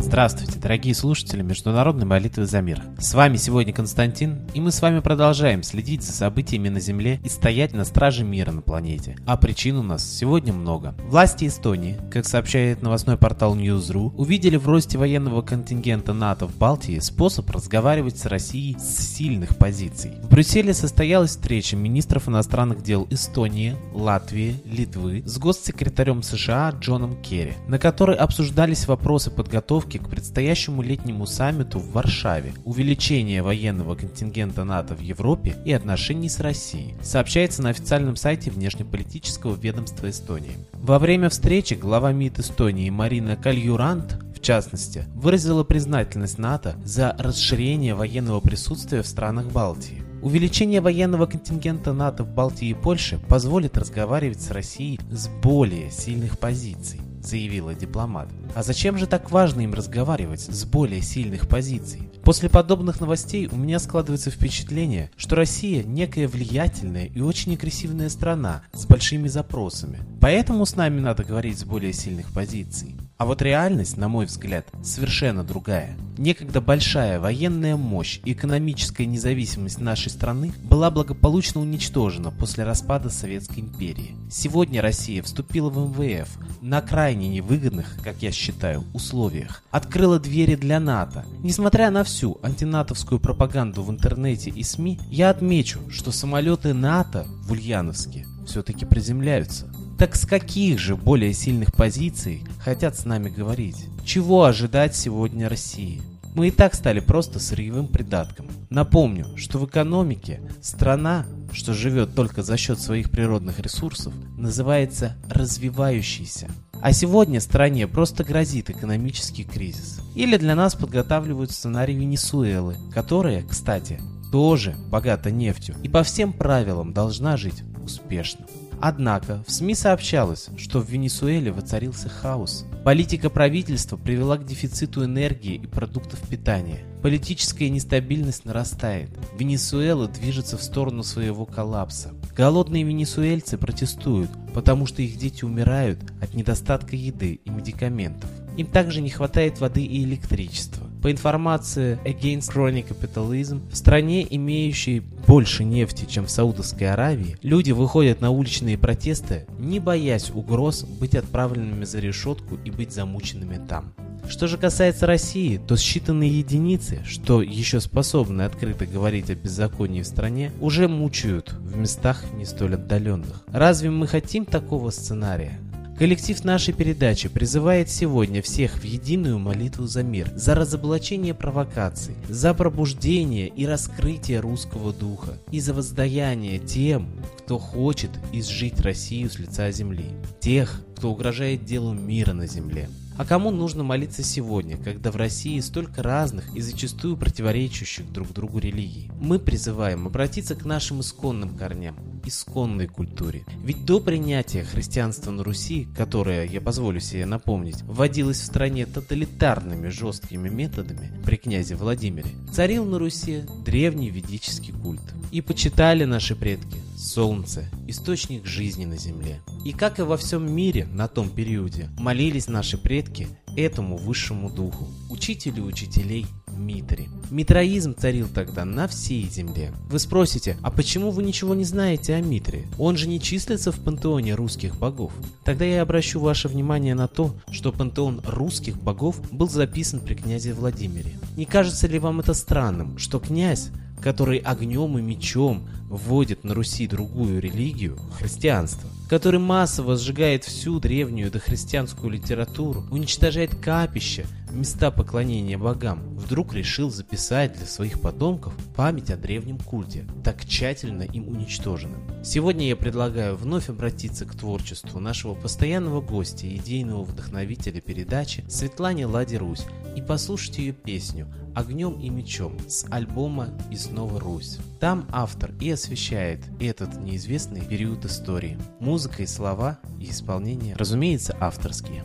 Здравствуйте, дорогие слушатели Международной молитвы за мир. С вами сегодня Константин, и мы с вами продолжаем следить за событиями на Земле и стоять на страже мира на планете. А причин у нас сегодня много. Власти Эстонии, как сообщает новостной портал News.ru, увидели в росте военного контингента НАТО в Балтии способ разговаривать с Россией с сильных позиций. В Брюсселе состоялась встреча министров иностранных дел Эстонии, Латвии, Литвы с госсекретарем США Джоном Керри, на которой обсуждались вопросы подготовки к предстоящему летнему саммиту в Варшаве, увеличение военного контингента НАТО в Европе и отношений с Россией, сообщается на официальном сайте внешнеполитического ведомства Эстонии. Во время встречи глава МИД Эстонии Марина Кальюранд, в частности, выразила признательность НАТО за расширение военного присутствия в странах Балтии. Увеличение военного контингента НАТО в Балтии и Польше позволит разговаривать с Россией с более сильных позиций, заявила дипломат. А зачем же так важно им разговаривать с более сильных позиций? После подобных новостей у меня складывается впечатление, что Россия некая влиятельная и очень агрессивная страна с большими запросами. Поэтому с нами надо говорить с более сильных позиций. А вот реальность, на мой взгляд, совершенно другая. Некогда большая военная мощь и экономическая независимость нашей страны была благополучно уничтожена после распада Советской империи. Сегодня Россия вступила в МВФ на крайне невыгодных, как я считаю, условиях. Открыла двери для НАТО. Несмотря на всю антинатовскую пропаганду в интернете и СМИ, я отмечу, что самолеты НАТО в Ульяновске все-таки приземляются. Так с каких же более сильных позиций хотят с нами говорить? Чего ожидать сегодня России? Мы и так стали просто сырьевым придатком. Напомню, что в экономике страна, что живет только за счет своих природных ресурсов, называется развивающейся. А сегодня стране просто грозит экономический кризис. Или для нас подготавливают сценарий Венесуэлы, которая, кстати, тоже богата нефтью и по всем правилам должна жить успешно. Однако в СМИ сообщалось, что в Венесуэле воцарился хаос. Политика правительства привела к дефициту энергии и продуктов питания. Политическая нестабильность нарастает. Венесуэла движется в сторону своего коллапса. Голодные венесуэльцы протестуют, потому что их дети умирают от недостатка еды и медикаментов. Им также не хватает воды и электричества. По информации Against Crony Capitalism, в стране, имеющей больше нефти, чем в Саудовской Аравии, люди выходят на уличные протесты, не боясь угроз быть отправленными за решетку и быть замученными там. Что же касается России, то считанные единицы, что еще способны открыто говорить о беззаконии в стране, уже мучают в местах не столь отдаленных. Разве мы хотим такого сценария? Коллектив нашей передачи призывает сегодня всех в единую молитву за мир, за разоблачение провокаций, за пробуждение и раскрытие русского духа и за воздаяние тем, кто хочет изжить Россию с лица земли, тех, кто угрожает делу мира на земле. А кому нужно молиться сегодня, когда в России столько разных и зачастую противоречащих друг другу религий? Мы призываем обратиться к нашим исконным корням, исконной культуре. Ведь до принятия христианства на Руси, которое, я позволю себе напомнить, вводилось в стране тоталитарными жесткими методами при князе Владимире, царил на Руси древний ведический культ. И почитали наши предки солнце, источник жизни на земле. И как и во всем мире на том периоде, молились наши предки этому высшему духу, учителю учителей Митре. Митраизм царил тогда на всей земле. Вы спросите, а почему вы ничего не знаете о Митре? Он же не числится в пантеоне русских богов. Тогда я обращу ваше внимание на то, что пантеон русских богов был записан при князе Владимире. Не кажется ли вам это странным, что князь, который огнем и мечом вводит на Руси другую религию – христианство, который массово сжигает всю древнюю дохристианскую литературу, уничтожает капища, места поклонения богам, вдруг решил записать для своих потомков память о древнем культе, так тщательно им уничтоженным? Сегодня я предлагаю вновь обратиться к творчеству нашего постоянного гостя и идейного вдохновителя передачи Светлане Ладе-Русь и послушать ее песню «Огнем и мечом» с альбома «И снова Русь». Там автор и освещает этот неизвестный период истории. Музыка и слова, и исполнение, разумеется, авторские.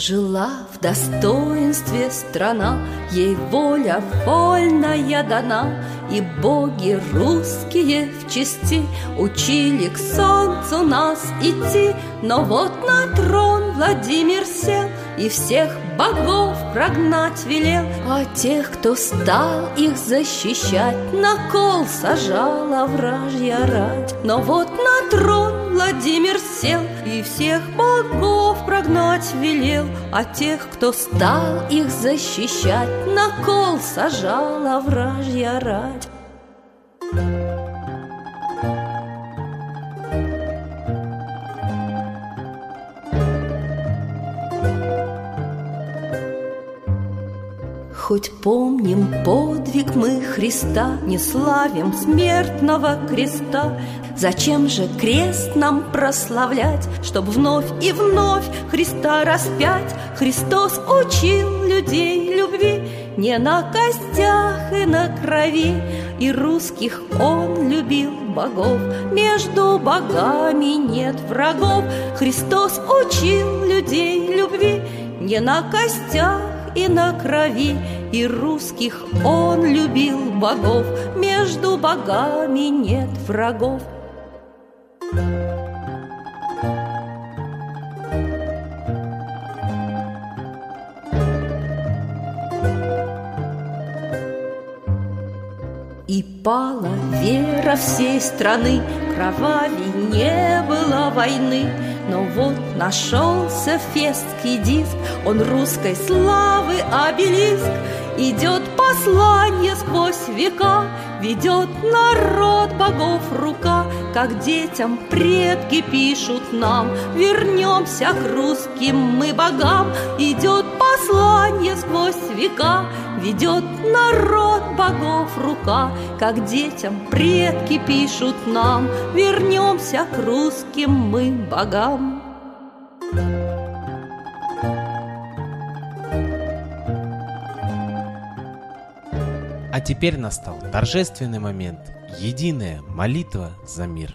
Жила в достоинстве страна, ей воля вольная дана, и боги русские в чести учили к солнцу нас идти. Но вот на трон Владимир сел и всех богов прогнать велел, а тех, кто стал их защищать, на кол сажала вражья рать. Но вот на трон Владимир сел и всех богов прогнать велел, а тех, кто стал их защищать, на кол сажала вражья рать. Хоть помним подвиг мы Христа, не славим смертного креста. Зачем же крест нам прославлять, чтоб вновь и вновь Христа распять? Христос учил людей любви не на костях и на крови, и русских он любил богов. Между богами нет врагов. Христос учил людей любви не на костях и на крови, и русских он любил богов. Между богами нет врагов. И пала вера всей страны, кровавей не было войны. Но вот нашелся фестский диск, он русской славы обелиск. Идет послание сквозь века, ведет народ богов рука. Как детям предки пишут нам, вернемся к русским мы богам. Идет послание сквозь века, ведет народ богов рука. Как детям предки пишут нам, вернемся к русским мы богам. А теперь настал торжественный момент. Единая молитва за мир.